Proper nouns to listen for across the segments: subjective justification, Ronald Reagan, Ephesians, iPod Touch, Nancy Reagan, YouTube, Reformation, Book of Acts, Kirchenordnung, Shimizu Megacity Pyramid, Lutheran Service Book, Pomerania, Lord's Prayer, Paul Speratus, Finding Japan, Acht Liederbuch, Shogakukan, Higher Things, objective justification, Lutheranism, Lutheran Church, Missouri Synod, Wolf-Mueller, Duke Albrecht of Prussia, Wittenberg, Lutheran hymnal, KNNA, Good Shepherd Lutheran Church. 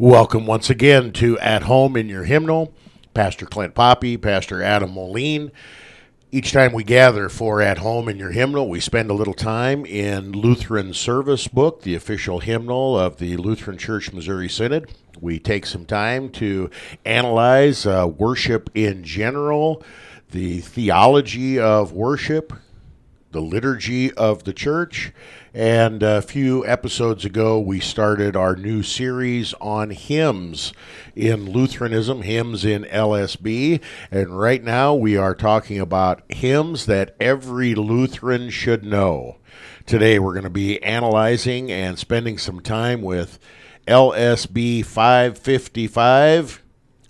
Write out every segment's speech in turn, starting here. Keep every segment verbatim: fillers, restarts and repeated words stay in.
Welcome once again to At Home in Your Hymnal. Pastor Clint Poppe, Pastor Adam Moline. Each time we gather for At Home in Your Hymnal, we spend a little time in Lutheran Service Book, the official hymnal of the Lutheran Church Missouri Synod. We take some time to analyze uh, worship in general, the theology of worship, the liturgy of the church, and a few episodes ago we started our new series on hymns in Lutheranism, hymns in L S B, and right now we are talking about hymns that every Lutheran should know. Today we're going to be analyzing and spending some time with L S B five fifty-five,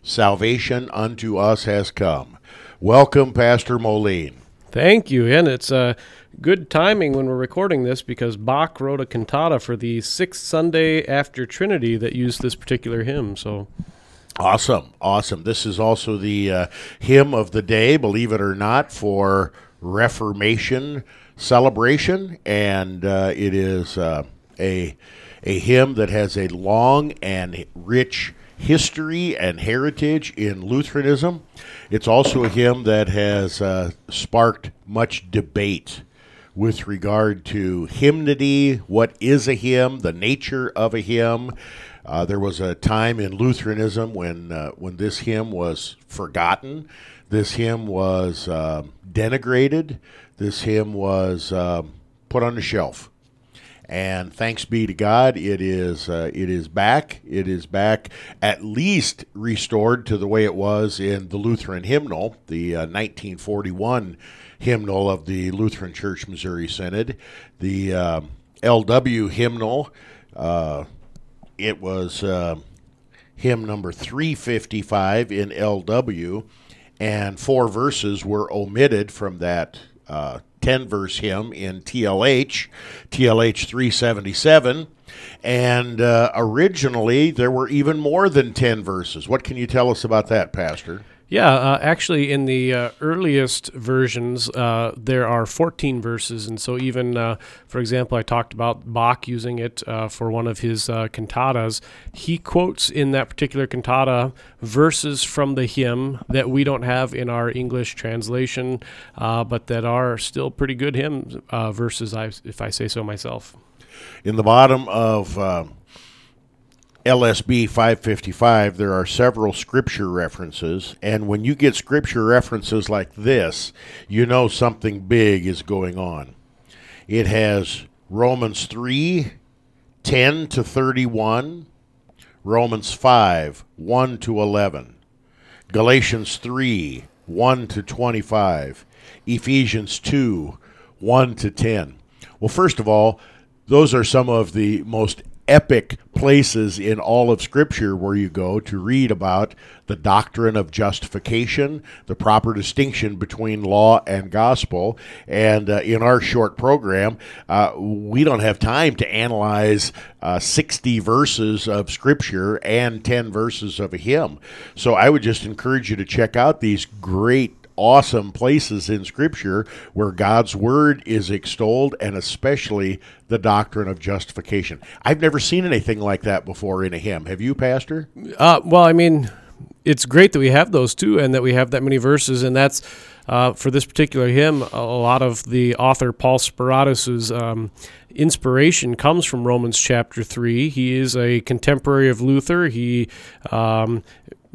Salvation Unto Us Has Come. Welcome, Pastor Moline. Thank you, and it's uh, good timing when we're recording this because Bach wrote a cantata for the sixth Sunday after Trinity that used this particular hymn. So, awesome, awesome. This is also the uh, hymn of the day, believe it or not, for Reformation celebration, and uh, it is uh, a a hymn that has a long and rich history and heritage in Lutheranism. It's also a hymn that has uh, sparked much debate with regard to hymnody, what is a hymn, the nature of a hymn. Uh, there was a time in Lutheranism when uh, when this hymn was forgotten. This hymn was uh, denigrated. This hymn was uh, put on the shelf. And thanks be to God, it is uh, it is back. It is back, at least restored to the way it was in the Lutheran hymnal, the uh, nineteen forty-one hymnal of the Lutheran Church Missouri Synod. The uh, L W hymnal, uh, it was uh, hymn number three fifty-five in L W, and four verses were omitted from that uh ten-verse hymn in T L H, T L H three seventy-seven, and uh, originally there were even more than ten verses. What can you tell us about that, Pastor? Yeah, uh, actually in the uh, earliest versions, uh, there are fourteen verses, and so even, uh, for example, I talked about Bach using it uh, for one of his uh, cantatas. He quotes in that particular cantata verses from the hymn that we don't have in our English translation, uh, but that are still pretty good hymn uh, verses, I, if I say so myself. In the bottom of Uh L S B five fifty-five, there are several scripture references, and when you get scripture references like this, you know something big is going on. It has Romans three, ten to thirty-one, Romans five, one to eleven, Galatians three, one to twenty-five, Ephesians two, one to ten. Well, first of all, those are some of the most epic places in all of Scripture where you go to read about the doctrine of justification, the proper distinction between law and gospel. And uh, in our short program, uh, we don't have time to analyze uh, sixty verses of Scripture and ten verses of a hymn. So I would just encourage you to check out these great, awesome places in Scripture where God's Word is extolled, and especially the doctrine of justification. I've never seen anything like that before in a hymn. Have you, Pastor? Uh, well, I mean, it's great that we have those too, and that we have that many verses, and that's, uh, for this particular hymn, a lot of the author Paul Speratus' um, inspiration comes from Romans chapter three. He is a contemporary of Luther. He um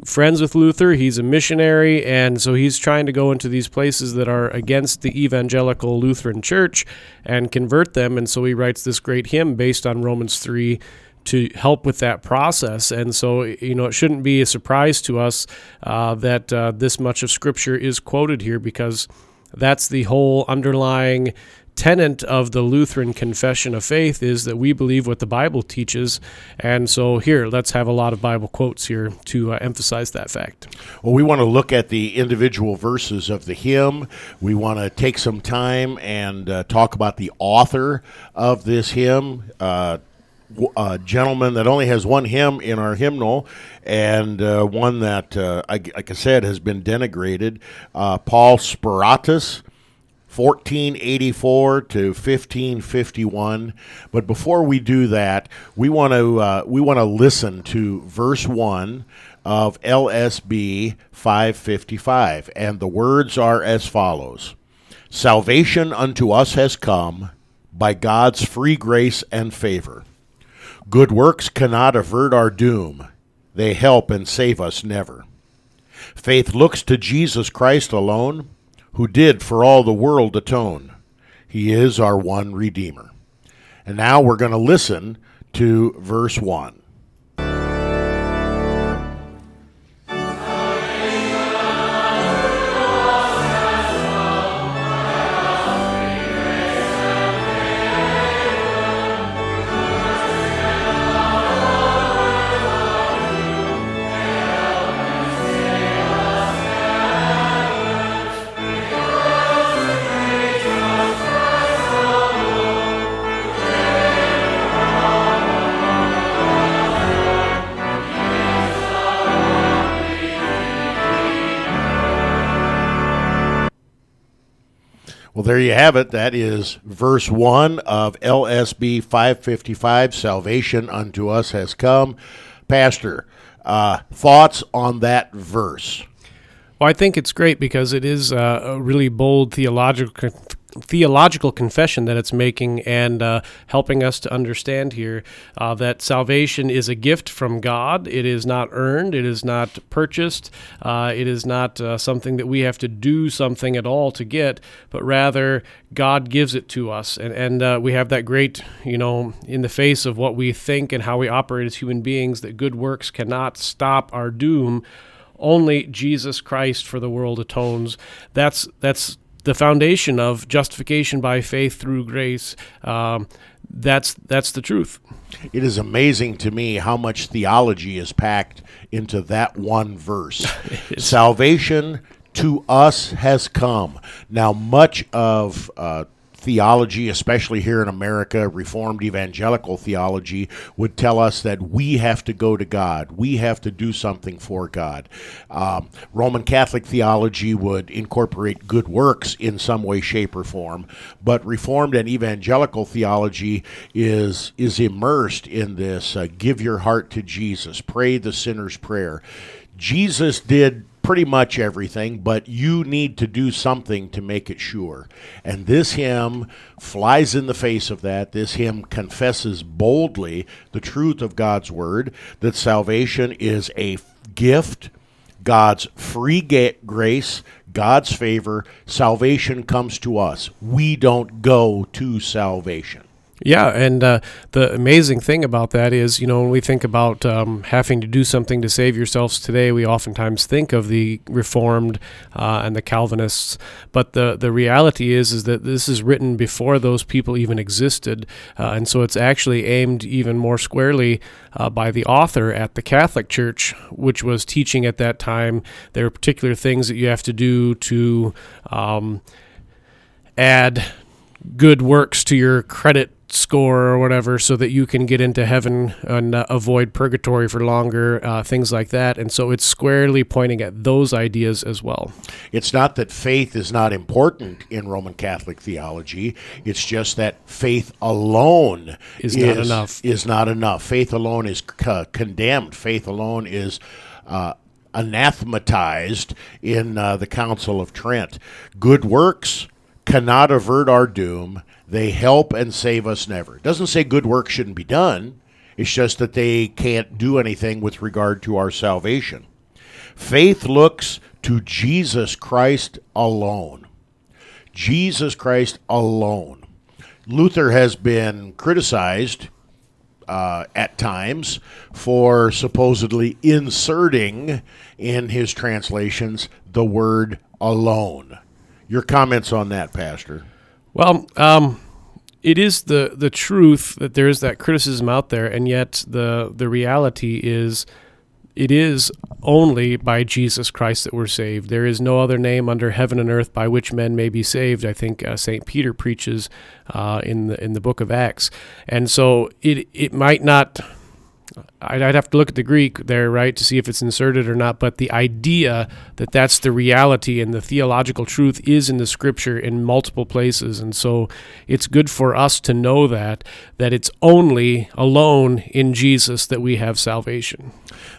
friends with Luther, he's a missionary, and so he's trying to go into these places that are against the evangelical Lutheran Church and convert them, and so he writes this great hymn based on Romans three to help with that process. And so, you know, it shouldn't be a surprise to us uh, that uh, this much of Scripture is quoted here, because that's the whole underlying tenet of the Lutheran confession of faith, is that we believe what the Bible teaches. And so here, let's have a lot of Bible quotes here to uh, emphasize that fact. Well, we want to look at the individual verses of the hymn. We want to take some time and uh, talk about the author of this hymn, uh, a gentleman that only has one hymn in our hymnal, and uh, one that, uh, like I said, has been denigrated, uh, Paul Speratus. fourteen eighty-four to fifteen fifty-one. But before we do that, we want to uh, we want to listen to verse one of L S B five fifty-five, and the words are as follows: Salvation unto us has come by God's free grace and favor. Good works cannot avert our doom. They help and save us never. Faith looks to Jesus Christ alone, who did for all the world atone. He is our one Redeemer. And now we're going to listen to verse one. Well, there you have it. That is verse one of L S B five fifty-five, Salvation Unto Us Has Come. Pastor, uh, thoughts on that verse? Well, I think it's great because it is uh, a really bold theological theological confession that it's making, and uh, helping us to understand here uh, that salvation is a gift from God. It is not earned. It is not purchased. Uh, it is not uh, something that we have to do something at all to get, but rather God gives it to us. And, and uh, we have that great, you know, in the face of what we think and how we operate as human beings, that good works cannot stop our doom. Only Jesus Christ for the world atones. That's, that's, the foundation of justification by faith through grace, um, that's that's the truth. It is amazing to me how much theology is packed into that one verse. Salvation to us has come. Now, much of uh, theology, especially here in America, Reformed evangelical theology, would tell us that we have to go to God. We have to do something for God. Um, Roman Catholic theology would incorporate good works in some way, shape, or form. But Reformed and evangelical theology is, is immersed in this uh, give your heart to Jesus, pray the sinner's prayer. Jesus did pretty much everything, but you need to do something to make it sure. And this hymn flies in the face of that. This hymn confesses boldly the truth of God's word, that salvation is a gift, God's free grace, God's favor. Salvation comes to us. We don't go to salvation. Yeah, and uh, the amazing thing about that is, you know, when we think about um, having to do something to save yourselves today, we oftentimes think of the Reformed uh, and the Calvinists. But the, the reality is is that this is written before those people even existed, uh, and so it's actually aimed even more squarely uh, by the author at the Catholic Church, which was teaching at that time. There are particular things that you have to do to um, add good works to your credit score or whatever, so that you can get into heaven and uh, avoid purgatory for longer, uh, things like that. And so it's squarely pointing at those ideas as well. It's not that faith is not important in Roman Catholic theology. It's just that faith alone is, is not enough. Is not enough. Faith alone is c- condemned. Faith alone is uh, anathematized in uh, the Council of Trent. Good works cannot avert our doom. They help and save us never. It doesn't say good work shouldn't be done. It's just that they can't do anything with regard to our salvation. Faith looks to Jesus Christ alone. Jesus Christ alone. Luther has been criticized uh, at times for supposedly inserting in his translations the word alone. Your comments on that, Pastor? Well, um, it is the, the truth that there is that criticism out there, and yet the, the reality is it is only by Jesus Christ that we're saved. There is no other name under heaven and earth by which men may be saved. I think uh, Saint Peter preaches uh, in the in the Book of Acts. And so it it might not I'd, I'd have to look at the Greek there, right, to see if it's inserted or not, but the idea that that's the reality and the theological truth is in the Scripture in multiple places, and so it's good for us to know that, that it's only alone in Jesus that we have salvation.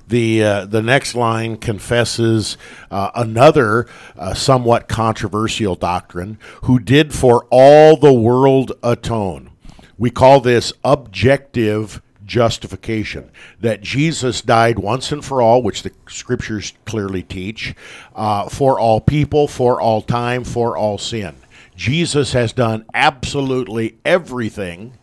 The uh, the next line confesses uh, another uh, somewhat controversial doctrine, who did for all the world atone. We call this objective justification, that Jesus died once and for all, which the Scriptures clearly teach, uh, for all people, for all time, for all sin. Jesus has done absolutely everything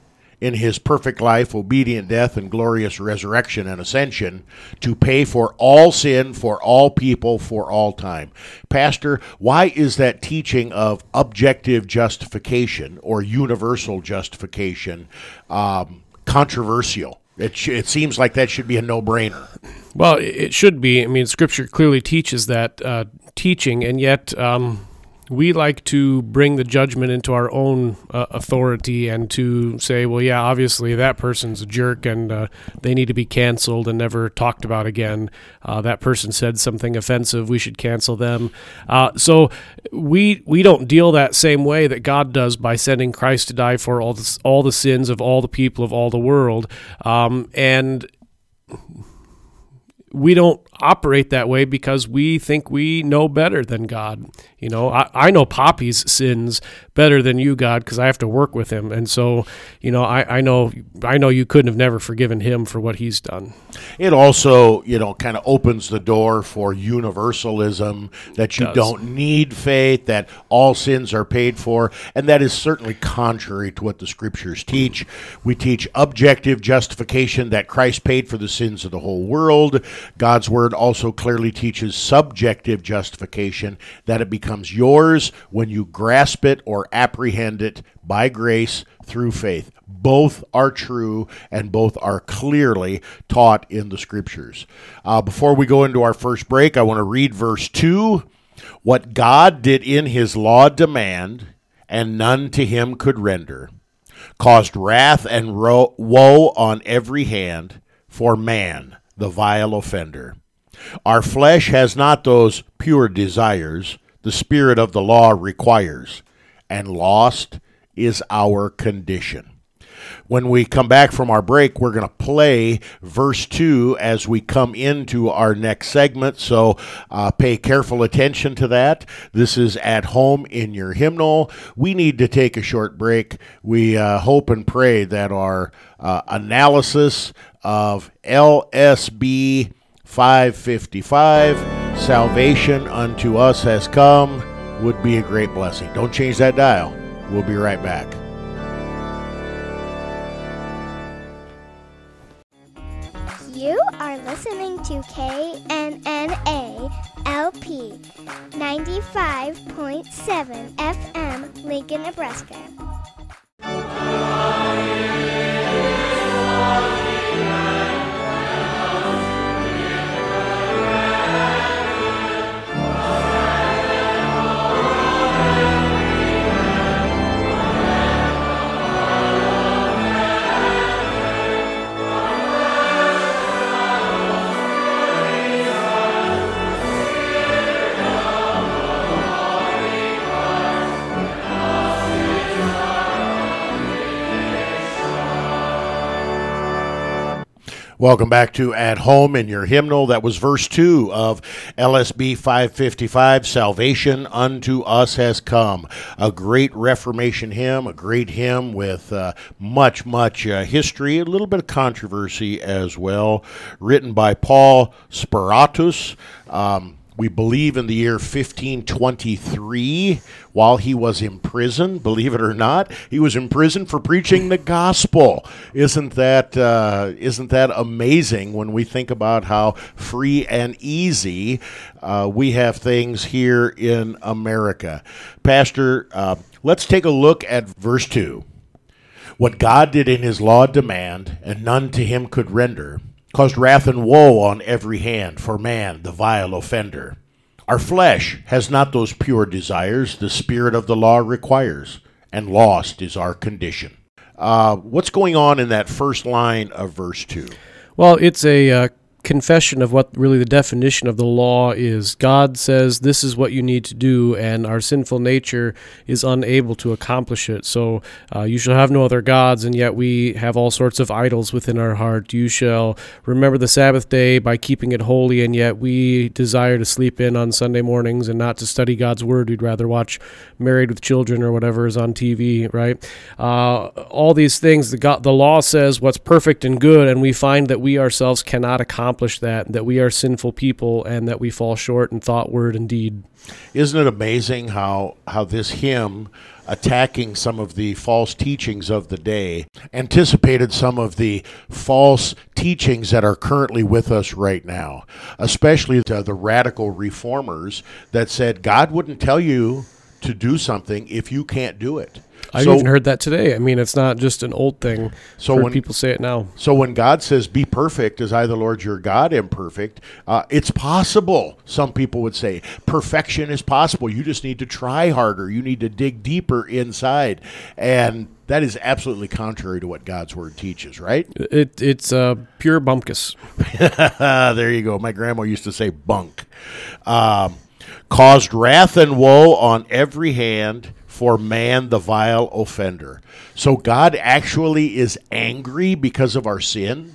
in his perfect life, obedient death, and glorious resurrection and ascension to pay for all sin, for all people, for all time. Pastor, why is that teaching of objective justification or universal justification um, controversial? It, sh- it seems like that should be a no-brainer. Well, it should be. I mean, Scripture clearly teaches that uh, teaching, and yet Um we like to bring the judgment into our own uh, authority and to say, well, yeah, obviously that person's a jerk and uh, they need to be canceled and never talked about again. Uh, that person said something offensive. We should cancel them. Uh, so we we don't deal that same way that God does by sending Christ to die for all the, all the sins of all the people of all the world. Um, and we don't operate that way because we think we know better than God. You know, I, I know Poppy's sins better than you, God, because I have to work with him. And so, you know, I, I know I know you couldn't have never forgiven him for what he's done. It also, you know, kind of opens the door for universalism, that you don't need faith, that all sins are paid for. And that is certainly contrary to what the Scriptures teach. We teach objective justification, that Christ paid for the sins of the whole world. God's Word also clearly teaches subjective justification, that it becomes yours when you grasp it or apprehend it by grace through faith. Both are true, and both are clearly taught in the Scriptures. Uh, before we go into our first break, I want to read verse two. What God did in his law demand, and none to him could render, caused wrath and ro- woe on every hand for man, the vile offender. Our flesh has not those pure desires the spirit of the law requires, and lost is our condition. When we come back from our break, we're going to play verse two as we come into our next segment, so uh, pay careful attention to that. This is At Home in Your Hymnal. We need to take a short break. We uh, hope and pray that our uh, analysis of L S B five fifty-five, Salvation Unto Us Has Come, would be a great blessing. Don't change that dial. We'll be right back. You are listening to K N N A L P ninety-five point seven F M, Lincoln, Nebraska. Welcome back to At Home in Your Hymnal. That was verse two of L S B five fifty-five, Salvation Unto Us Has Come. A great Reformation hymn, a great hymn with uh, much, much uh, history, a little bit of controversy as well, written by Paul Speratus. Um, we believe in the year fifteen twenty-three, while he was in prison. Believe it or not, he was in prison for preaching the gospel. Isn't that uh, isn't that amazing when we think about how free and easy uh, we have things here in America? Pastor, uh, let's take a look at verse two. What God did in his law demand, and none to him could render, caused wrath and woe on every hand for man, the vile offender. Our flesh has not those pure desires the spirit of the law requires, and lost is our condition. Uh, what's going on in that first line of verse two? Well, it's a uh, confession of what really the definition of the law is. God says this is what you need to do, and our sinful nature is unable to accomplish it. So uh, you shall have no other gods, and yet we have all sorts of idols within our heart. You shall remember the Sabbath day by keeping it holy, and yet we desire to sleep in on Sunday mornings and not to study God's word. We'd rather watch Married with Children or whatever is on T V, right? Uh, all these things, the, God, the law says what's perfect and good, and we find that we ourselves cannot accomplish that, that we are sinful people and that we fall short in thought, word, and deed. Isn't it amazing how, how this hymn, attacking some of the false teachings of the day, anticipated some of the false teachings that are currently with us right now, especially to the radical reformers that said God wouldn't tell you to do something if you can't do it. I've so, even heard that today. I mean, it's not just an old thing. So when people say it now. So when God says, be perfect, as I, the Lord your God, am perfect, uh, it's possible, some people would say. Perfection is possible. You just need to try harder. You need to dig deeper inside. And that is absolutely contrary to what God's word teaches, right? It, it's uh, pure bunkus. There you go. My grandma used to say bunk. Um, caused wrath and woe on every hand, for man, the vile offender. So God actually is angry because of our sin?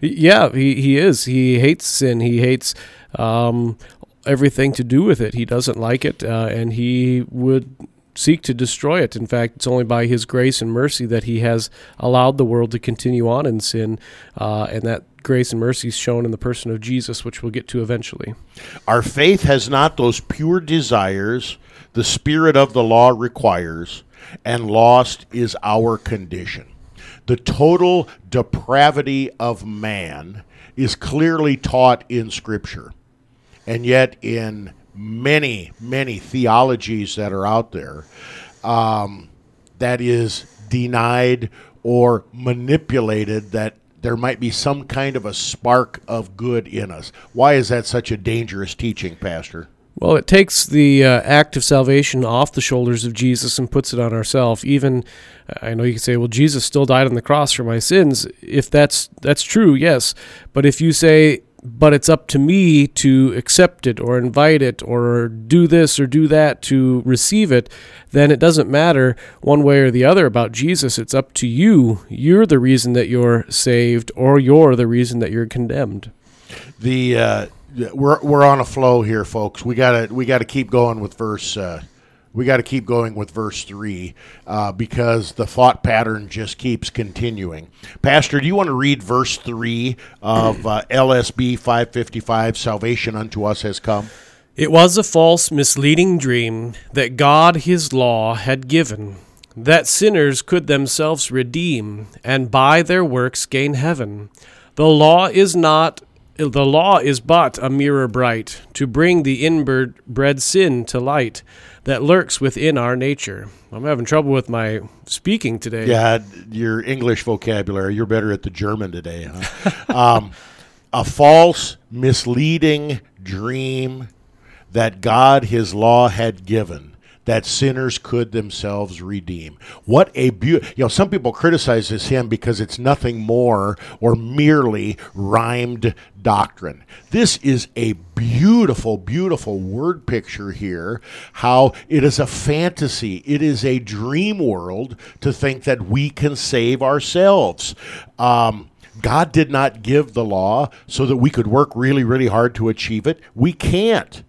Yeah, he, he is. He hates sin. He hates um, everything to do with it. He doesn't like it, uh, and he would seek to destroy it. In fact, it's only by his grace and mercy that he has allowed the world to continue on in sin, uh, and that grace and mercy is shown in the person of Jesus, which we'll get to eventually. Our faith has not those pure desires the spirit of the law requires, and lost is our condition. The total depravity of man is clearly taught in Scripture, and yet in many, many theologies that are out there, um, that is denied or manipulated, that there might be some kind of a spark of good in us. Why is that such a dangerous teaching, Pastor? Well, it takes the uh, act of salvation off the shoulders of Jesus and puts it on ourselves. Even, I know you can say, well, Jesus still died on the cross for my sins. If that's that's true, yes. But if you say, but it's up to me to accept it or invite it or do this or do that to receive it, then it doesn't matter one way or the other about Jesus. It's up to you. You're the reason that you're saved, or you're the reason that you're condemned. The... Uh We're we're on a flow here, folks. We gotta we gotta keep going with verse. Uh, we gotta keep going with verse three uh, because the thought pattern just keeps continuing. Pastor, do you want to read verse three of uh, L S B five fifty-five? Salvation unto us has come. It was a false, misleading dream that God His law had given, that sinners could themselves redeem and by their works gain heaven. The law is not. The law is but a mirror bright to bring the inbred sin to light that lurks within our nature. I'm having trouble with my speaking today. Yeah, your English vocabulary. You're better at the German today, huh? um, a false, misleading dream that God, His law, had given, that sinners could themselves redeem. What a beautiful, you know, some people criticize this hymn because it's nothing more or merely rhymed doctrine. This is a beautiful, beautiful word picture here, how it is a fantasy. It is a dream world to think that we can save ourselves. Um, God did not give the law so that we could work really, really hard to achieve it. We can't.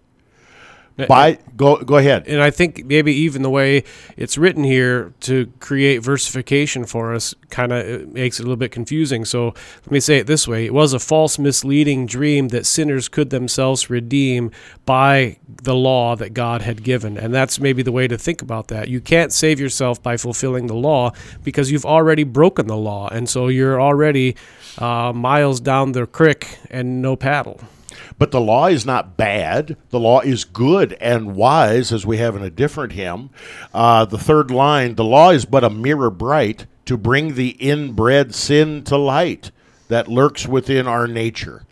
By, go go ahead. And I think maybe even the way it's written here to create versification for us kind of makes it a little bit confusing. So let me say it this way. It was a false, misleading dream that sinners could themselves redeem by the law that God had given. And that's maybe the way to think about that. You can't save yourself by fulfilling the law because you've already broken the law. And so you're already uh, miles down the creek and no paddle. But the law is not bad. The law is good and wise, as we have in a different hymn. Uh, the third line, the law is but a mirror bright to bring the inbred sin to light that lurks within our nature.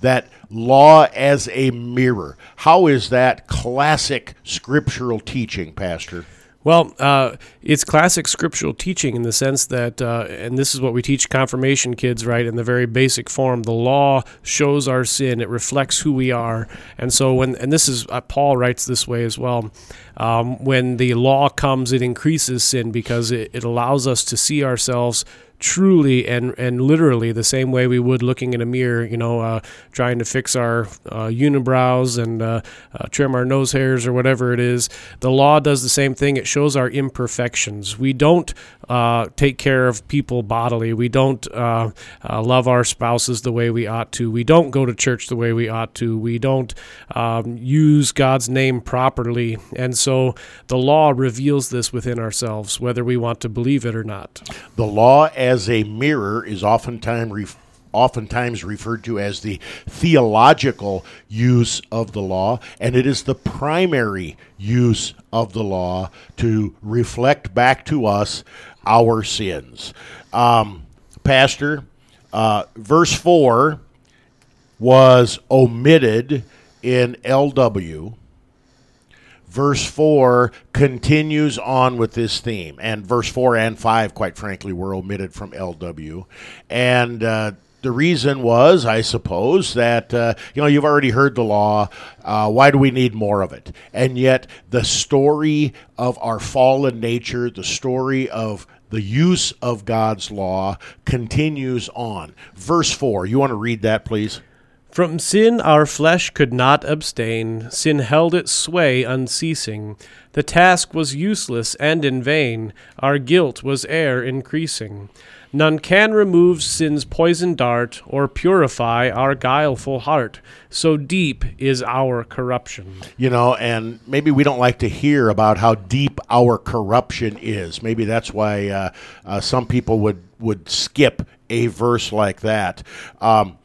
That law as a mirror. How is that classic scriptural teaching, Pastor? Well, uh, it's classic scriptural teaching in the sense that, uh, and this is what we teach confirmation kids, right, in the very basic form. The law shows our sin. It reflects who we are. And so when, and this is, uh, Paul writes this way as well, um, when the law comes, it increases sin because it, it allows us to see ourselves truly and and literally the same way we would looking in a mirror, you know, uh, trying to fix our uh, unibrows and uh, uh, trim our nose hairs or whatever it is. The law does the same thing. It shows our imperfections. We don't uh, take care of people bodily. We don't uh, uh, love our spouses the way we ought to. We don't go to church the way we ought to. We don't um, use God's name properly. And so the law reveals this within ourselves, whether we want to believe it or not. The law and as a mirror is oftentimes ref oftentimes referred to as the theological use of the law, and it is the primary use of the law to reflect back to us our sins. Um, Pastor, uh, verse four was omitted in L W. Verse four continues on with this theme, and verse four and five, quite frankly, were omitted from L W. And uh, the reason was, I suppose, that, uh, you know, you've already heard the law. Uh, why do we need more of it? And yet the story of our fallen nature, the story of the use of God's law continues on. Verse four, you want to read that, please? From sin our flesh could not abstain, sin held its sway unceasing. The task was useless and in vain, our guilt was e'er increasing. None can remove sin's poison dart, or purify our guileful heart, so deep is our corruption. You know, and maybe we don't like to hear about how deep our corruption is. Maybe that's why uh, uh, some people would, would skip a verse like that. Um,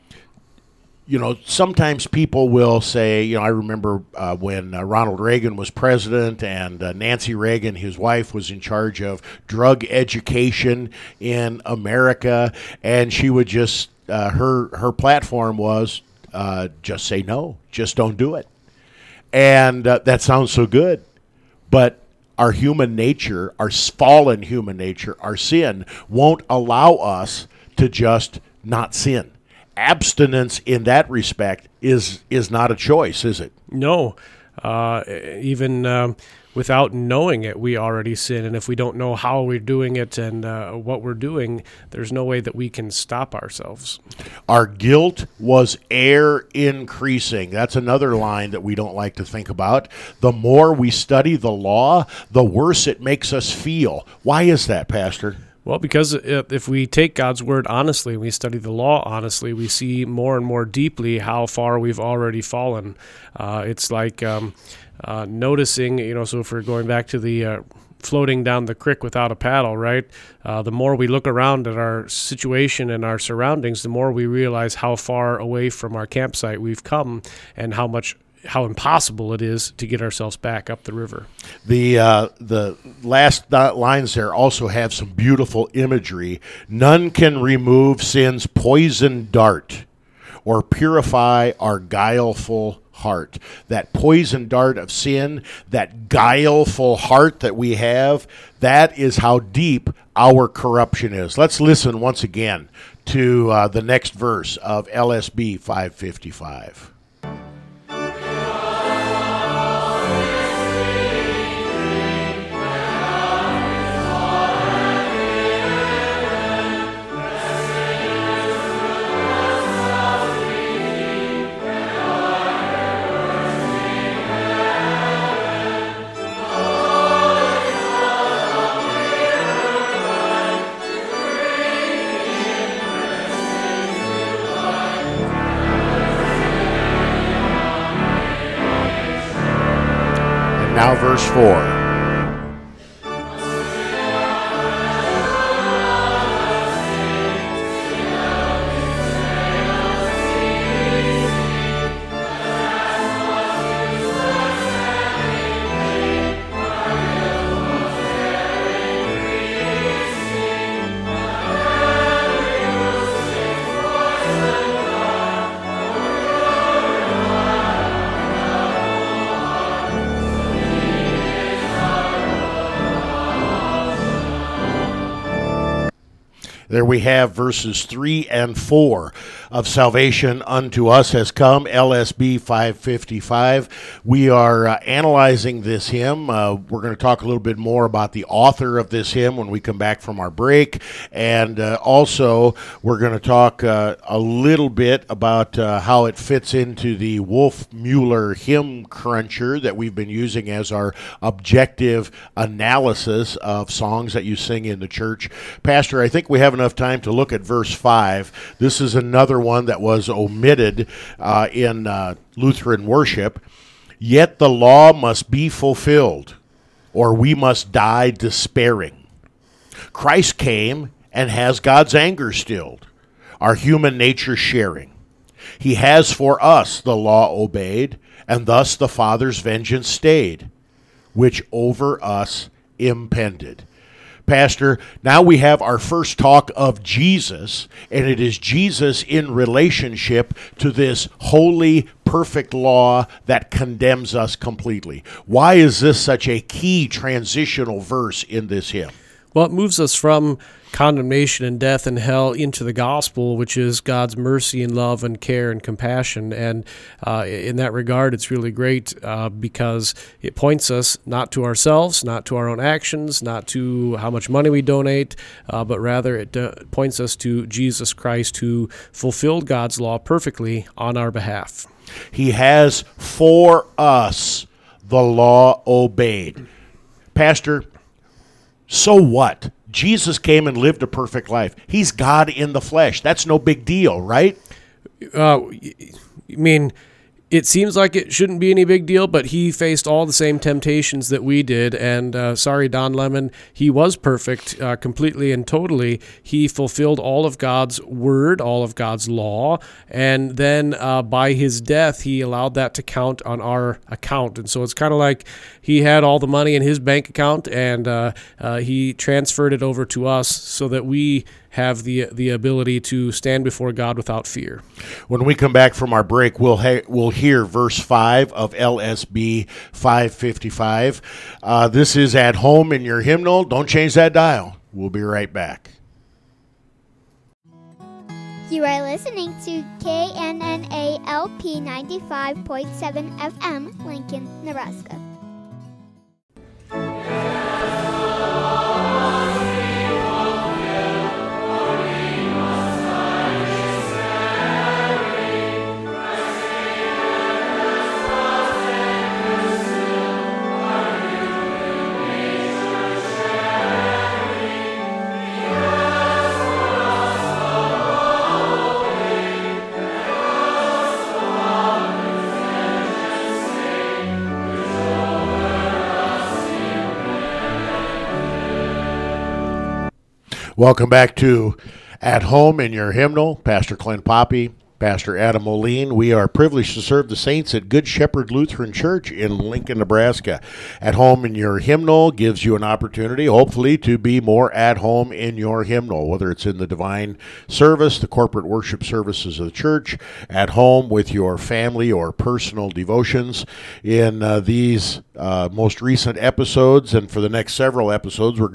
You know, sometimes people will say, you know, I remember uh, when uh, Ronald Reagan was president and uh, Nancy Reagan, his wife, was in charge of drug education in America. And she would just, uh, her, her platform was uh, just say no, just don't do it. And uh, that sounds so good. But our human nature, our fallen human nature, our sin won't allow us to just not sin. Abstinence in that respect is is not a choice, is it? No. Uh, even um, without knowing it, we already sin. And if we don't know how we're doing it and uh, what we're doing, there's no way that we can stop ourselves. Our guilt was e'er increasing. That's another line that we don't like to think about. The more we study the law, the worse it makes us feel. Why is that, Pastor? Well, because if we take God's word honestly and we study the law honestly, we see more and more deeply how far we've already fallen. Uh, it's like um, uh, noticing, you know, so if we're going back to the uh, floating down the creek without a paddle, right? Uh, the more we look around at our situation and our surroundings, the more we realize how far away from our campsite we've come and how much how impossible it is to get ourselves back up the river. The uh, the last lines there also have some beautiful imagery. None can remove sin's poison dart or purify our guileful heart. That poison dart of sin, that guileful heart that we have, that is how deep our corruption is. Let's listen once again to uh, the next verse of L S B five fifty-five. Now verse four. There we have verses three and four of Salvation Unto Us Has Come, L S B five fifty-five. We are uh, analyzing this hymn. Uh, we're going to talk a little bit more about the author of this hymn when we come back from our break. And uh, also, we're going to talk uh, a little bit about uh, how it fits into the Wolf-Mueller hymn cruncher that we've been using as our objective analysis of songs that you sing in the church. Pastor, I think we have enough time to look at verse five. This is another one that was omitted uh, in uh, Lutheran worship. Yet the law must be fulfilled, or we must die despairing. Christ came and has God's anger stilled, our human nature sharing. He has for us the law obeyed, and thus the Father's vengeance stayed, which over us impended. Pastor, now we have our first talk of Jesus, and it is Jesus in relationship to this holy, perfect law that condemns us completely. Why is this such a key transitional verse in this hymn? Well, it moves us from condemnation and death and hell into the gospel, which is God's mercy and love and care and compassion. And uh, in that regard, it's really great uh, because it points us not to ourselves, not to our own actions, not to how much money we donate, uh, but rather it uh, points us to Jesus Christ, who fulfilled God's law perfectly on our behalf. He has for us the law obeyed. Pastor, so what? Jesus came and lived a perfect life. He's God in the flesh. That's no big deal, right? Uh, I mean, it seems like it shouldn't be any big deal, but he faced all the same temptations that we did. And uh, sorry, Don Lemon, he was perfect uh, completely and totally. He fulfilled all of God's word, all of God's law. And then uh, by his death, he allowed that to count on our account. And so it's kind of like he had all the money in his bank account, and uh, uh, he transferred it over to us so that we have the the ability to stand before God without fear. When we come back from our break, we'll ha- we'll hear verse five of L S B five fifty-five. Uh, this is At Home in Your Hymnal. Don't change that dial. We'll be right back. You are listening to K N N A L P ninety-five point seven F M, Lincoln, Nebraska. Welcome back to At Home in Your Hymnal. Pastor Clint Poppe, Pastor Adam Oline. We are privileged to serve the saints at Good Shepherd Lutheran Church in Lincoln, Nebraska. At Home in Your Hymnal gives you an opportunity, hopefully, to be more at home in your hymnal, whether it's in the divine service, the corporate worship services of the church, at home with your family or personal devotions. In uh, these Uh, most recent episodes, and for the next several episodes, we're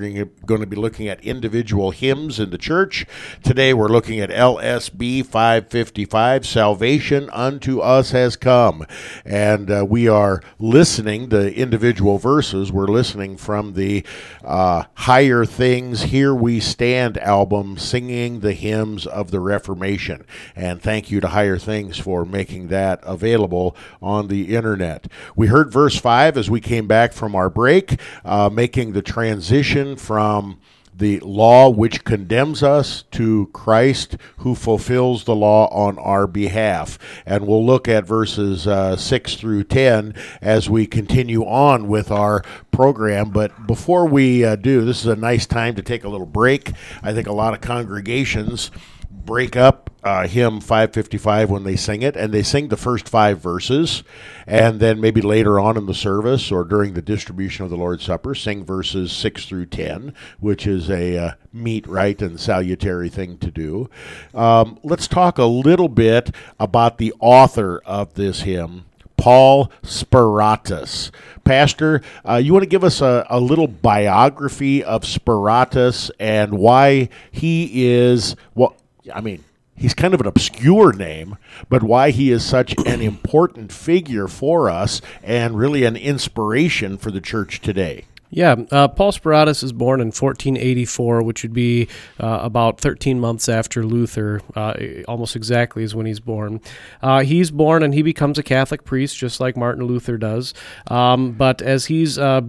going to be looking at individual hymns in the church. Today we're looking at L S B five fifty-five, Salvation Unto Us Has Come. And uh, we are listening to individual verses. We're listening from the uh, Higher Things, Here We Stand album, Singing the Hymns of the Reformation. And thank you to Higher Things for making that available on the internet. We heard verse five as we came back from our break, uh, making the transition from the law which condemns us to Christ who fulfills the law on our behalf. And we'll look at verses uh, six through ten as we continue on with our program. But before we uh, do, this is a nice time to take a little break. I think a lot of congregations break up uh, hymn five fifty-five when they sing it, and they sing the first five verses, and then maybe later on in the service or during the distribution of the Lord's Supper, sing verses six through ten, which is a uh, meet, right, and salutary thing to do. Um, let's talk a little bit about the author of this hymn, Paul Speratus. Pastor, uh, you want to give us a, a little biography of Speratus and why he is, well, I mean, he's kind of an obscure name, but why he is such an important figure for us and really an inspiration for the church today. Yeah, uh, Paul Speratus is born in fourteen eighty-four, which would be uh, about thirteen months after Luther, uh, almost exactly is when he's born. Uh, he's born and he becomes a Catholic priest, just like Martin Luther does. Um, but as he's uh,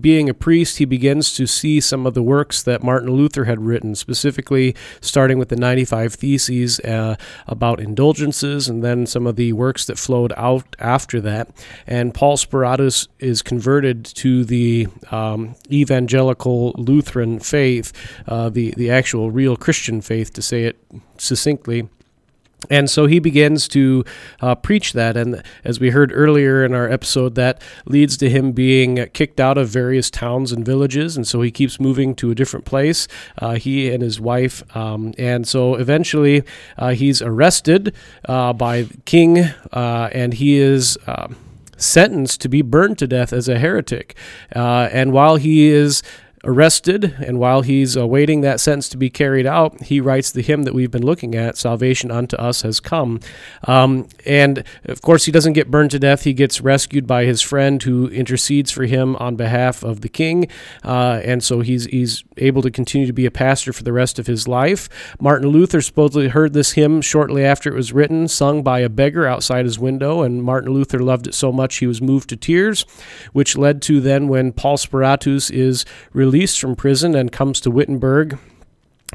being a priest, he begins to see some of the works that Martin Luther had written, specifically starting with the ninety-five Theses uh, about indulgences and then some of the works that flowed out after that. And Paul Speratus is converted to the um, evangelical Lutheran faith, uh, the, the actual real Christian faith, to say it succinctly. And so he begins to uh, preach that, and as we heard earlier in our episode, that leads to him being kicked out of various towns and villages, and so he keeps moving to a different place, uh, he and his wife, um, and so eventually uh, he's arrested uh, by the king, uh, and he is uh, sentenced to be burned to death as a heretic, uh, and while he is arrested, and while he's awaiting that sentence to be carried out, he writes the hymn that we've been looking at, Salvation Unto Us Has Come. Um, and, of course, he doesn't get burned to death. He gets rescued by his friend who intercedes for him on behalf of the king, uh, and so he's he's able to continue to be a pastor for the rest of his life. Martin Luther supposedly heard this hymn shortly after it was written, sung by a beggar outside his window, and Martin Luther loved it so much he was moved to tears, which led to then when Paul Speratus is released Released from prison and comes to Wittenberg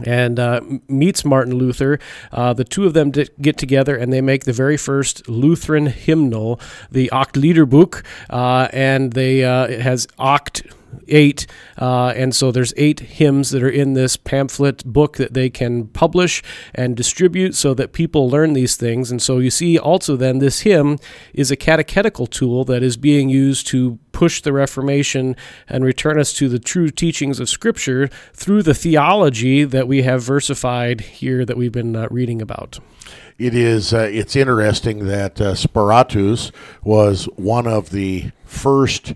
and uh, meets Martin Luther. Uh, the two of them d- get together and they make the very first Lutheran hymnal, the Acht Liederbuch, uh, and they uh, it has Acht. Eight, uh, and so there's eight hymns that are in this pamphlet book that they can publish and distribute so that people learn these things. And so you see also then this hymn is a catechetical tool that is being used to push the Reformation and return us to the true teachings of Scripture through the theology that we have versified here that we've been uh, reading about. It is, uh, it's interesting that uh, Speratus was one of the first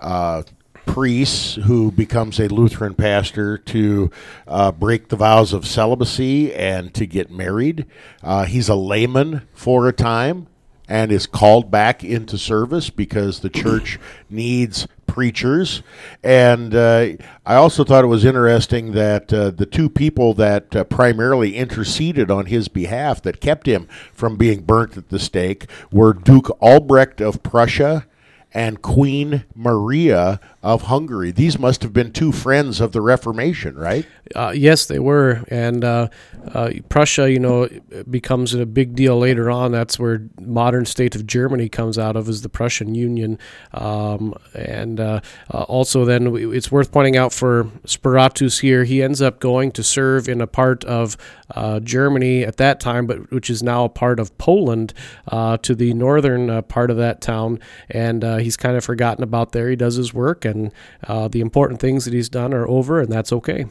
uh priests who becomes a Lutheran pastor to uh, break the vows of celibacy and to get married. Uh, he's a layman for a time and is called back into service because the church needs preachers. And uh, I also thought it was interesting that uh, the two people that uh, primarily interceded on his behalf that kept him from being burnt at the stake were Duke Albrecht of Prussia and Queen Maria of Hungary. These must have been two friends of the Reformation, right? Uh, yes, they were. And uh, uh, Prussia, you know, becomes a big deal later on. That's where modern state of Germany comes out of, is the Prussian Union. Um, and uh, uh, also then it's worth pointing out for Speratus here, he ends up going to serve in a part of uh, Germany at that time, but which is now a part of Poland, uh, to the northern uh, part of that town. And uh, he's kind of forgotten about there. He does his work, and uh, the important things that he's done are over, and that's okay.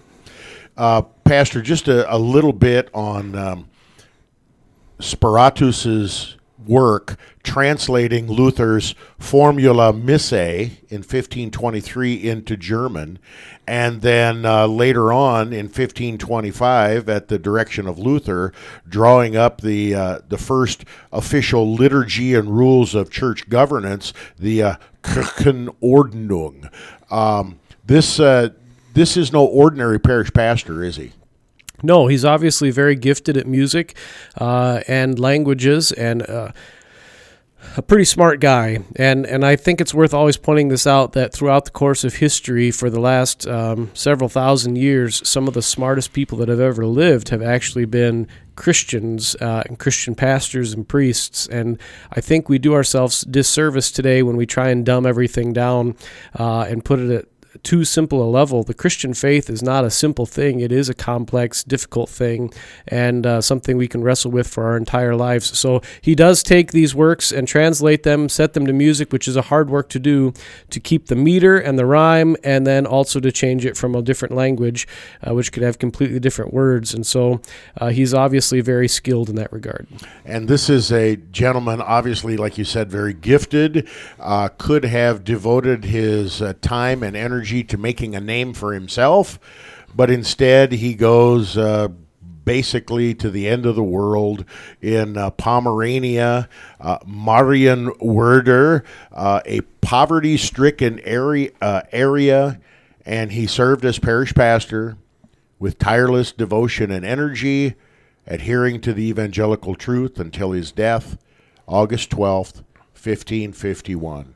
Uh, Pastor, just a, a little bit on um, Speratus's work translating Luther's Formula Missae in fifteen twenty-three into German, and then uh, later on in fifteen twenty-five, at the direction of Luther, drawing up the uh, the first official liturgy and rules of church governance, the uh, Kirchenordnung. Um, this uh, this is no ordinary parish pastor, is he? No, he's obviously very gifted at music uh, and languages, and uh, a pretty smart guy. And and I think it's worth always pointing this out, that throughout the course of history for the last um, several thousand years, some of the smartest people that have ever lived have actually been Christians uh, and Christian pastors and priests. And I think we do ourselves disservice today when we try and dumb everything down uh, and put it at too simple a level. The Christian faith is not a simple thing. It is a complex, difficult thing, and uh, something we can wrestle with for our entire lives. So he does take these works and translate them, set them to music, which is a hard work to do, to keep the meter and the rhyme, and then also to change it from a different language, uh, which could have completely different words. And so uh, he's obviously very skilled in that regard. And this is a gentleman, obviously, like you said, very gifted, uh, could have devoted his uh, time and energy to making a name for himself, but instead he goes uh, basically to the end of the world in uh, Pomerania, uh, Marienwerder, uh, a poverty-stricken area, uh, area, and he served as parish pastor with tireless devotion and energy, adhering to the evangelical truth until his death, August twelfth, fifteen fifty-one.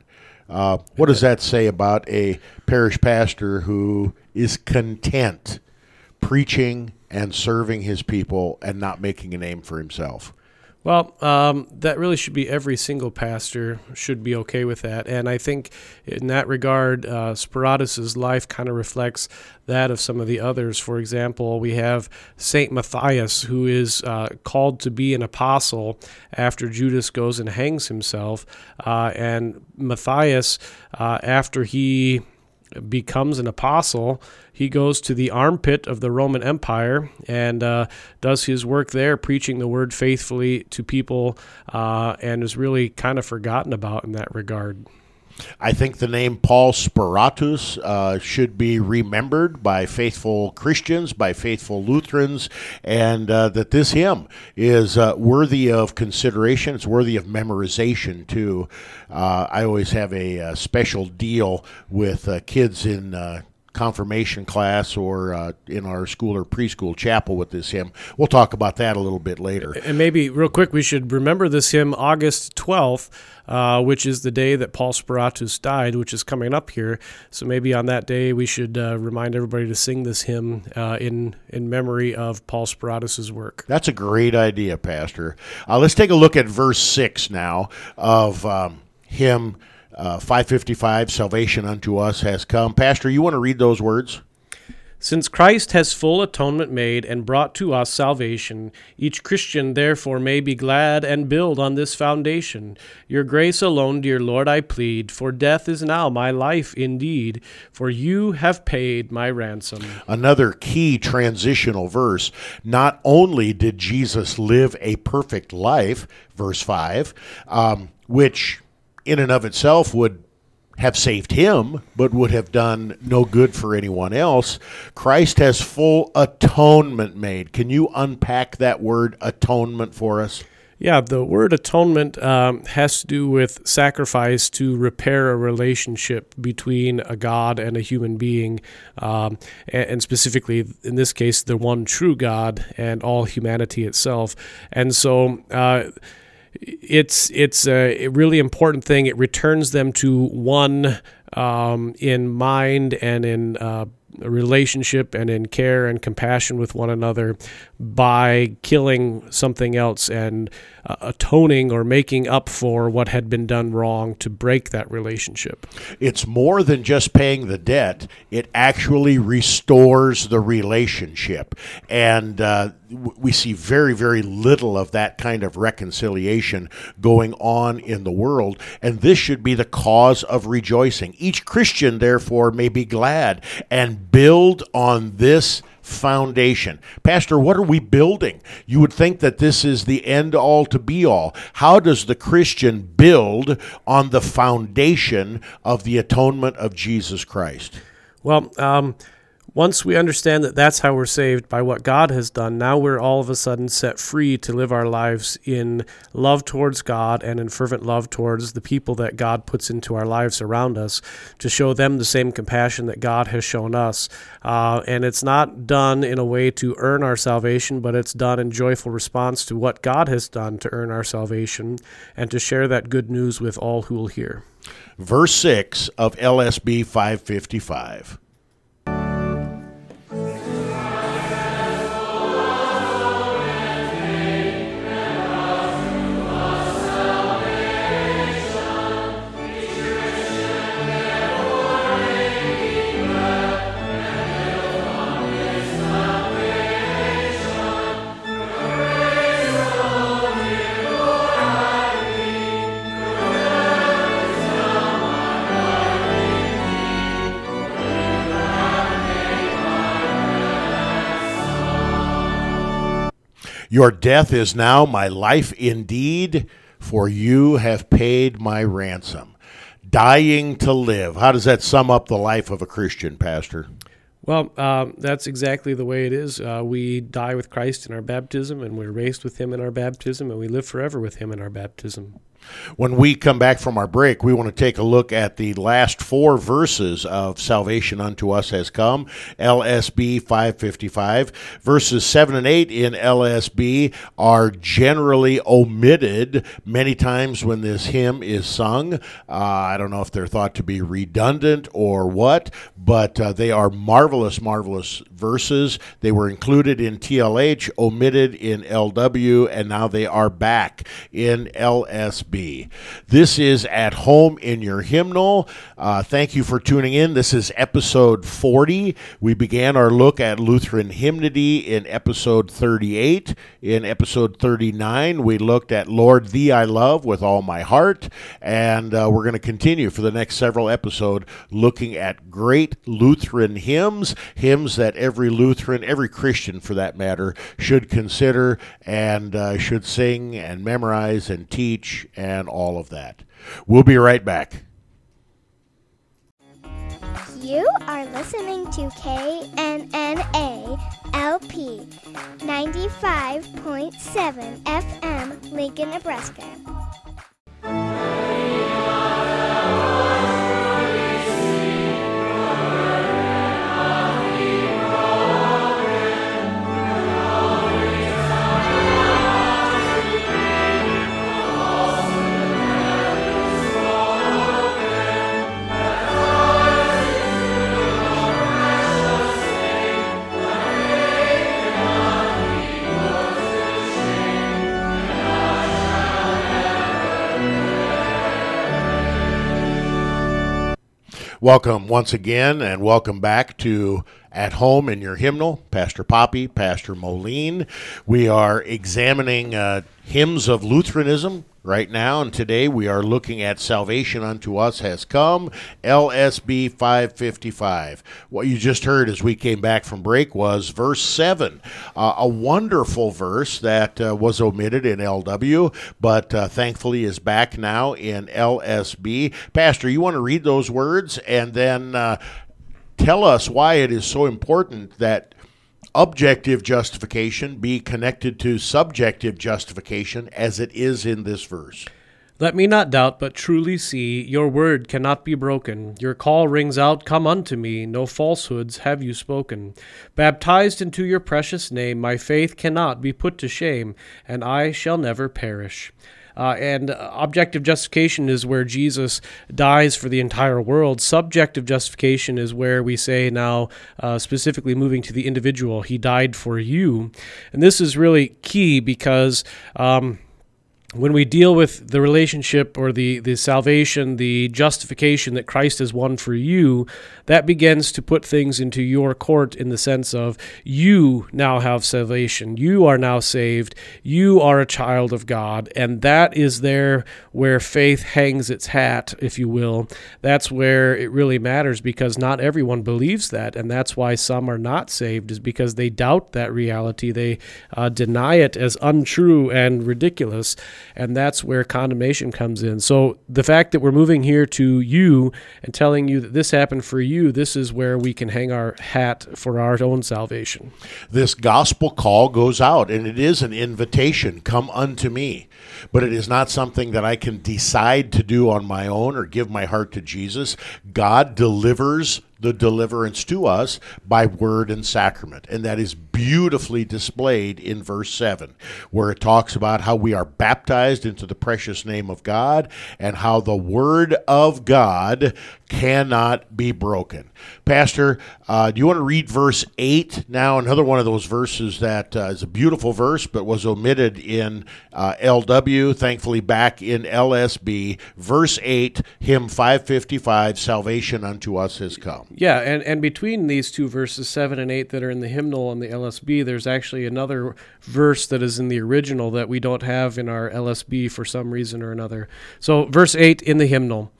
Uh, what does that say about a parish pastor who is content preaching and serving his people and not making a name for himself? Well, um, that really should be every single pastor should be okay with that. And I think in that regard, uh, Speratus' life kind of reflects that of some of the others. For example, we have Saint Matthias, who is uh, called to be an apostle after Judas goes and hangs himself. Uh, and Matthias, uh, after he becomes an apostle, he goes to the armpit of the Roman Empire and uh, does his work there, preaching the word faithfully to people, uh, and is really kind of forgotten about in that regard. I think the name Paul Speratus uh, should be remembered by faithful Christians, by faithful Lutherans, and uh, that this hymn is uh, worthy of consideration. It's worthy of memorization, too. Uh, I always have a, a special deal with uh, kids in uh, confirmation class or uh, in our school or preschool chapel with this hymn. We'll talk about that a little bit later. And maybe real quick, we should remember this hymn August twelfth, uh, which is the day that Paul Speratus died, which is coming up here. So maybe on that day we should uh, remind everybody to sing this hymn uh, in, in memory of Paul Speratus' work. That's a great idea, Pastor. Uh, let's take a look at verse six now of um, hymn Uh, five fifty-five, Salvation Unto Us Has Come. Pastor, you want to read those words? Since Christ has full atonement made and brought to us salvation, each Christian therefore may be glad and build on this foundation. Your grace alone, dear Lord, I plead, for death is now my life indeed, for you have paid my ransom. Another key transitional verse. Not only did Jesus live a perfect life, verse five, um, which in and of itself would have saved him, but would have done no good for anyone else. Christ has full atonement made. Can you unpack that word atonement for us? Yeah, the word atonement um, has to do with sacrifice to repair a relationship between a God and a human being, um, and, and specifically, in this case, the one true God and all humanity itself. And so uh It's it's a really important thing. It returns them to one um, in mind and in uh, relationship and in care and compassion with one another by killing something else and uh, atoning or making up for what had been done wrong to break that relationship. It's more than just paying the debt. It actually restores the relationship. And uh, we see very, very little of that kind of reconciliation going on in the world. And this should be the cause of rejoicing. Each Christian, therefore, may be glad and build on this foundation. Pastor, what are we building? You would think that this is the end all to be all. How does the Christian build on the foundation of the atonement of Jesus Christ? Well, um, once we understand that that's how we're saved, by what God has done, now we're all of a sudden set free to live our lives in love towards God and in fervent love towards the people that God puts into our lives around us, to show them the same compassion that God has shown us. Uh, and it's not done in a way to earn our salvation, but it's done in joyful response to what God has done to earn our salvation and to share that good news with all who will hear. Verse six of L S B five fifty-five. Your death is now my life indeed, for you have paid my ransom. Dying to live. How does that sum up the life of a Christian, Pastor? Well, uh, that's exactly the way it is. Uh, we die with Christ in our baptism, and we're raised with him in our baptism, and we live forever with him in our baptism. When we come back from our break, we want to take a look at the last four verses of Salvation Unto Us Has Come, L S B five fifty-five. Verses seven and eight in L S B are generally omitted many times when this hymn is sung. Uh, I don't know if they're thought to be redundant or what, but uh, they are marvelous, marvelous verses. They were included in T L H, omitted in L W, and now they are back in L S B. Be. This is At Home in Your Hymnal. Uh, thank you for tuning in. This is episode forty. We began our look at Lutheran hymnody in episode thirty-eight. In episode thirty-nine, we looked at Lord, Thee I Love with All My Heart. And uh, we're going to continue for the next several episodes looking at great Lutheran hymns, hymns that every Lutheran, every Christian for that matter, should consider and uh, should sing and memorize and teach and all of that. We'll be right back. You are listening to K N N A L P ninety-five point seven F M, Lincoln, Nebraska. Welcome once again, and welcome back to At Home in Your Hymnal, Pastor Poppy, Pastor Moline. We are examining uh, hymns of Lutheranism right now, and today we are looking at Salvation Unto Us Has Come, L S B five fifty-five. What you just heard as we came back from break was verse seven, uh, a wonderful verse that uh, was omitted in L W, but uh, thankfully is back now in L S B. Pastor, you want to read those words and then uh, tell us why it is so important that objective justification be connected to subjective justification as it is in this verse. Let me not doubt, but truly see, your word cannot be broken. Your call rings out, come unto me, no falsehoods have you spoken. Baptized into your precious name, my faith cannot be put to shame, and I shall never perish. Uh, and uh, objective justification is where Jesus dies for the entire world. Subjective justification is where we say now, uh, specifically moving to the individual, he died for you. And this is really key because um, when we deal with the relationship or the, the salvation, the justification that Christ has won for you, that begins to put things into your court in the sense of you now have salvation. You are now saved. You are a child of God. And that is there where faith hangs its hat, if you will. That's where it really matters because not everyone believes that. And that's why some are not saved is because they doubt that reality. They uh, deny it as untrue and ridiculous. And that's where condemnation comes in. So the fact that we're moving here to you and telling you that this happened for you, this is where we can hang our hat for our own salvation. This gospel call goes out, and it is an invitation, come unto me. But it is not something that I can decide to do on my own or give my heart to Jesus. God delivers the deliverance to us by word and sacrament. And that is beautifully displayed in verse seven, where it talks about how we are baptized into the precious name of God and how the word of God cannot be broken. Pastor, uh, do you want to read verse eight now? Another one of those verses that uh, is a beautiful verse but was omitted in uh, L W, thankfully back in L S B. Verse eight, hymn five fifty-five, Salvation Unto Us Has Come. Yeah, and, and between these two verses, seven and eight, that are in the hymnal and the L S B, there's actually another verse that is in the original that we don't have in our L S B for some reason or another. So verse eight in the hymnal.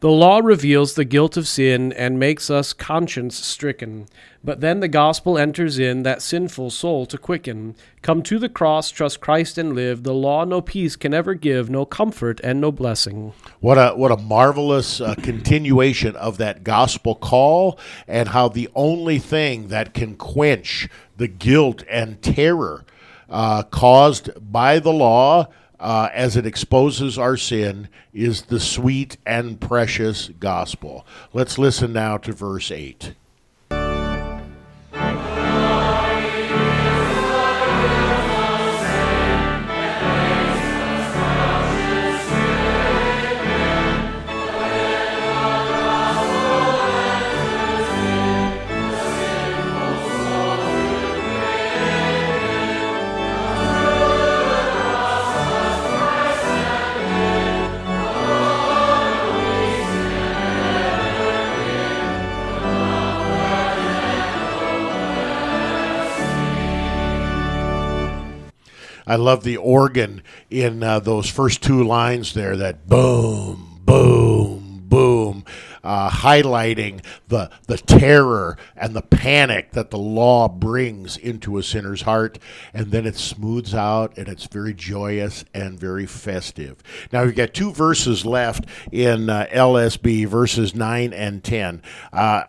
The law reveals the guilt of sin and makes us conscience-stricken. But then the gospel enters in that sinful soul to quicken. Come to the cross, trust Christ and live. The law no peace can ever give, no comfort and no blessing. What a what a marvelous uh, continuation of that gospel call, and how the only thing that can quench the guilt and terror uh, caused by the law Uh, as it exposes our sin, is the sweet and precious gospel. Let's listen now to verse eight. I love the organ in uh, those first two lines there, that boom, boom, boom, uh, highlighting the, the terror and the panic that the law brings into a sinner's heart. And then it smooths out, and it's very joyous and very festive. Now, we've got two verses left in uh, L S B, verses nine and ten. Uh,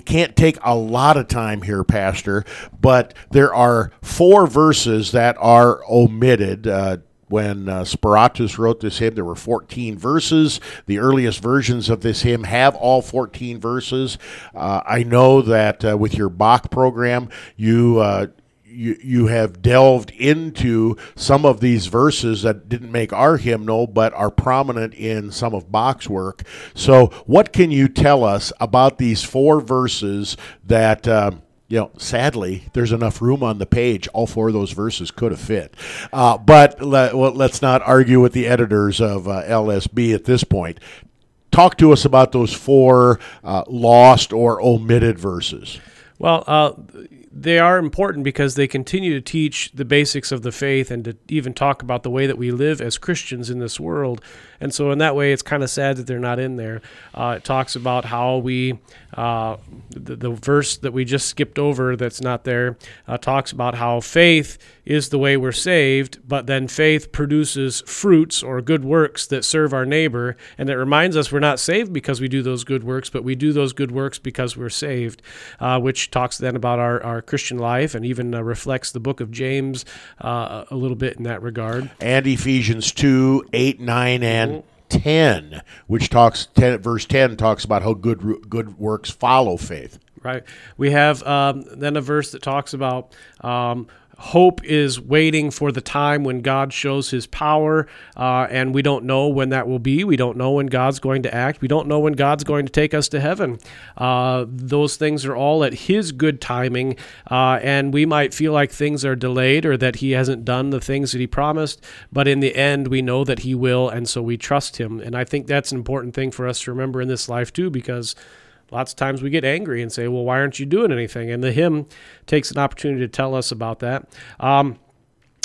We can't take a lot of time here, Pastor, but there are four verses that are omitted. Uh, when uh, Speratus wrote this hymn, there were fourteen verses. The earliest versions of this hymn have all fourteen verses. Uh, I know that uh, with your Bach program, you... Uh, You, you have delved into some of these verses that didn't make our hymnal but are prominent in some of Bach's work. So what can you tell us about these four verses that, uh, you know, sadly, there's enough room on the page. All four of those verses could have fit. Uh, but let, well, let's not argue with the editors of uh, L S B at this point. Talk to us about those four uh, lost or omitted verses. Well, uh, they are important because they continue to teach the basics of the faith and to even talk about the way that we live as Christians in this world. And so in that way, it's kind of sad that they're not in there. Uh, it talks about how we, uh, the, the verse that we just skipped over that's not there, uh, talks about how faith is the way we're saved, but then faith produces fruits or good works that serve our neighbor. And it reminds us we're not saved because we do those good works, but we do those good works because we're saved, uh, which talks then about our, our Christian life, and even uh, reflects the book of James uh, a little bit in that regard. And Ephesians two, eight, nine, and ten, which talks, ten, verse ten talks about how good good works follow faith. Right. We have um, then a verse that talks about um, hope is waiting for the time when God shows his power, uh, and we don't know when that will be. We don't know when God's going to act. We don't know when God's going to take us to heaven. Uh, those things are all at his good timing, uh, and we might feel like things are delayed or that he hasn't done the things that he promised, but in the end, we know that he will, and so we trust him. And I think that's an important thing for us to remember in this life, too, because lots of times we get angry and say, well, why aren't you doing anything? And the hymn takes an opportunity to tell us about that. Um,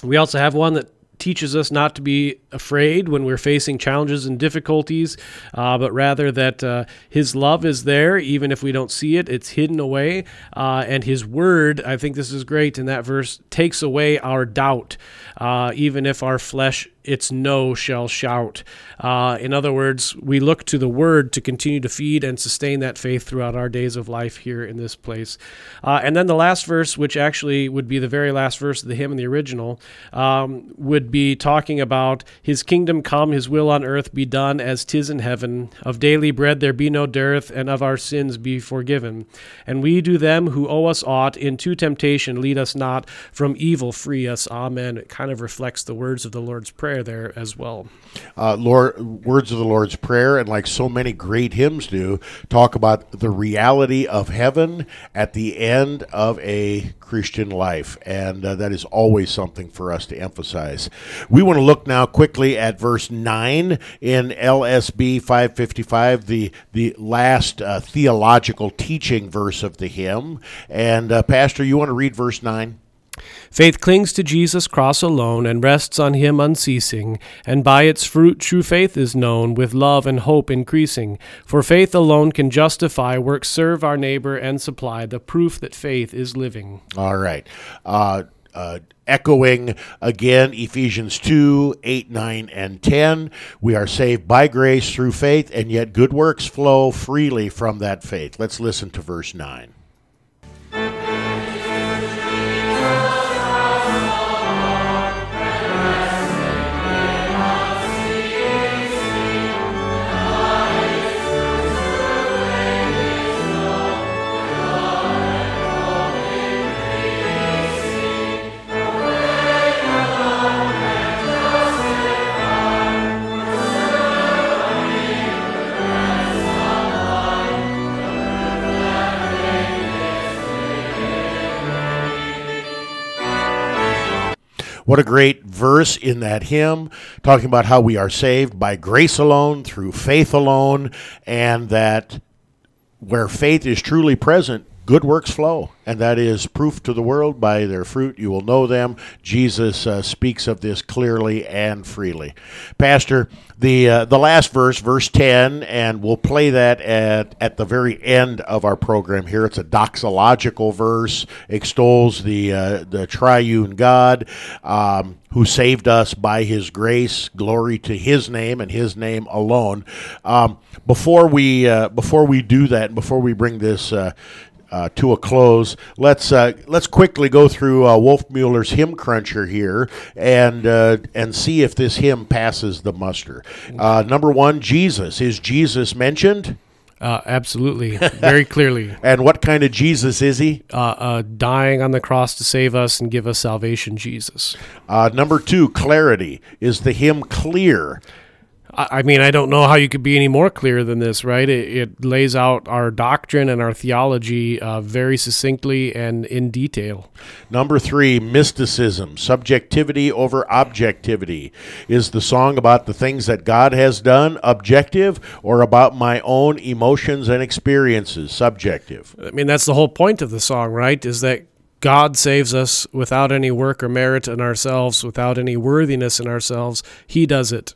we also have one that teaches us not to be afraid when we're facing challenges and difficulties, uh, but rather that uh, his love is there, even if we don't see it. It's hidden away. Uh, and his word, I think this is great in that verse, takes away our doubt, uh, even if our flesh its no shall shout. Uh, in other words, we look to the word to continue to feed and sustain that faith throughout our days of life here in this place. Uh, and then the last verse, which actually would be the very last verse of the hymn in the original, um, would be talking about his kingdom come, his will on earth be done as 'tis in heaven. Of daily bread there be no dearth, and of our sins be forgiven. And we do them who owe us aught, into temptation lead us not, from evil free us. Amen. It kind of reflects the words of the Lord's Prayer there as well. Uh, Lord, words of the Lord's Prayer, and like so many great hymns do, talk about the reality of heaven at the end of a Christian life, and uh, that is always something for us to emphasize. We want to look now quickly at verse nine in L S B five fifty-five, the, the last uh, theological teaching verse of the hymn, and uh, Pastor, you want to read verse nine? Faith clings to Jesus' cross alone and rests on him unceasing, and by its fruit true faith is known, with love and hope increasing. For faith alone can justify works, serve our neighbor, and supply the proof that faith is living. All right. Uh, uh, echoing again Ephesians two, eight, nine, and ten, we are saved by grace through faith, and yet good works flow freely from that faith. Let's listen to verse nine. What a great verse in that hymn, talking about how we are saved by grace alone, through faith alone, and that where faith is truly present, good works flow. And that is proof to the world, by their fruit you will know them. Jesus uh, speaks of this clearly and freely. Pastor, the uh, the last verse, verse ten, and we'll play that at, at the very end of our program here. It's a doxological verse, extols the, uh, the triune God um, who saved us by his grace. Glory to his name and his name alone. Um, before we uh, before we do that, before we bring this uh Uh, to a close, let's uh, let's quickly go through uh, Wolfmuller's hymn cruncher here and uh, and see if this hymn passes the muster. Uh, number one, Jesus. Is Jesus mentioned? Uh, absolutely, very clearly. And what kind of Jesus is he? Uh, uh, dying on the cross to save us and give us salvation, Jesus. Uh, number two, clarity. Is the hymn clear? I mean, I don't know how you could be any more clear than this, right? It, it lays out our doctrine and our theology uh, very succinctly and in detail. Number three, mysticism, subjectivity over objectivity. Is the song about the things that God has done objective, or about my own emotions and experiences subjective? I mean, that's the whole point of the song, right? Is that God saves us without any work or merit in ourselves, without any worthiness in ourselves. He does it.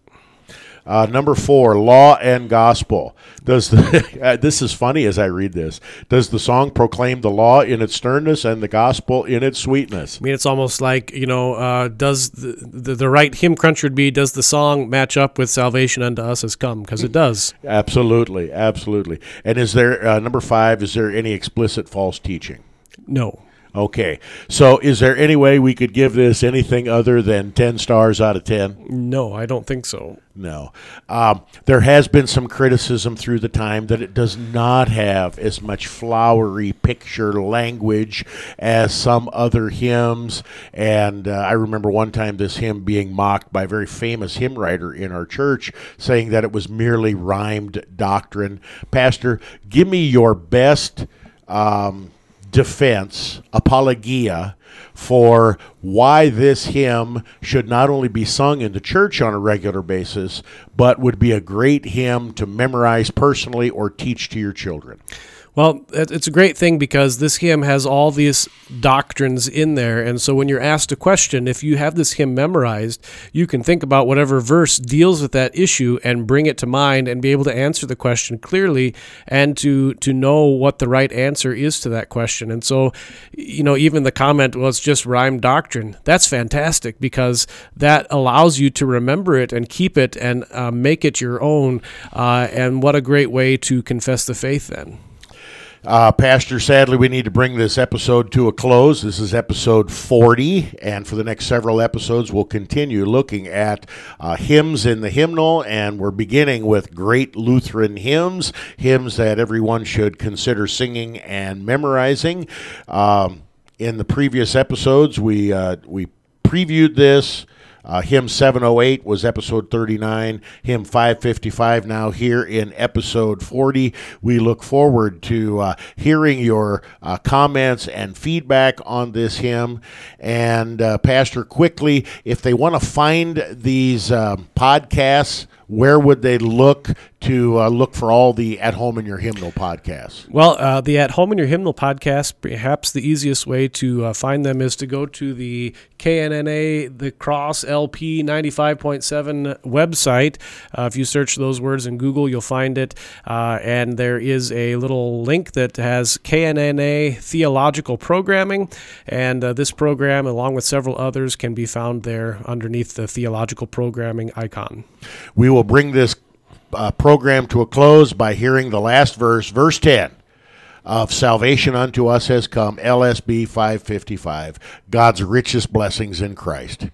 Uh, number four, law and gospel. Does the, uh, this is funny as I read this. Does the song proclaim the law in its sternness and the gospel in its sweetness? I mean, it's almost like, you know, uh, does the, the, the right hymn crunch would be, does the song match up with Salvation Unto Us Has Come? Because it does. Absolutely, absolutely. And is there, uh, number five, is there any explicit false teaching? No. Okay, so is there any way we could give this anything other than ten stars out of ten? No, I don't think so. No. Um, there has been some criticism through the time that it does not have as much flowery picture language as some other hymns. And uh, I remember one time this hymn being mocked by a very famous hymn writer in our church, saying that it was merely rhymed doctrine. Pastor, give me your best Um, defense, apologia, for why this hymn should not only be sung in the church on a regular basis, but would be a great hymn to memorize personally or teach to your children. Well, it's a great thing because this hymn has all these doctrines in there, and so when you're asked a question, if you have this hymn memorized, you can think about whatever verse deals with that issue and bring it to mind and be able to answer the question clearly and to to know what the right answer is to that question. And so, you know, even the comment, well, it's just rhyme doctrine, that's fantastic because that allows you to remember it and keep it and uh, make it your own, uh, and what a great way to confess the faith then. Uh, Pastor, sadly, we need to bring this episode to a close. This is episode forty, and for the next several episodes, we'll continue looking at uh, hymns in the hymnal, and we're beginning with great Lutheran hymns, hymns that everyone should consider singing and memorizing. Um, in the previous episodes, we, uh, we previewed this. Uh, hymn seven oh eight was episode thirty-nine, hymn five fifty-five now here in episode forty. We look forward to uh, hearing your uh, comments and feedback on this hymn. And uh, Pastor, quickly, if they want to find these um, podcasts, where would they look to uh, look for all the At Home in Your Hymnal podcasts? Well, uh, the At Home in Your Hymnal podcast, perhaps the easiest way to uh, find them is to go to the K N N A, the Cross L P ninety-five point seven website. Uh, if you search those words in Google, you'll find it. Uh, and there is a little link that has K N N A theological programming. And uh, this program, along with several others, can be found there underneath the theological programming icon. We will bring this Uh, program to a close by hearing the last verse, verse ten of Salvation Unto Us Has Come, L S B five fifty-five, God's richest blessings in Christ.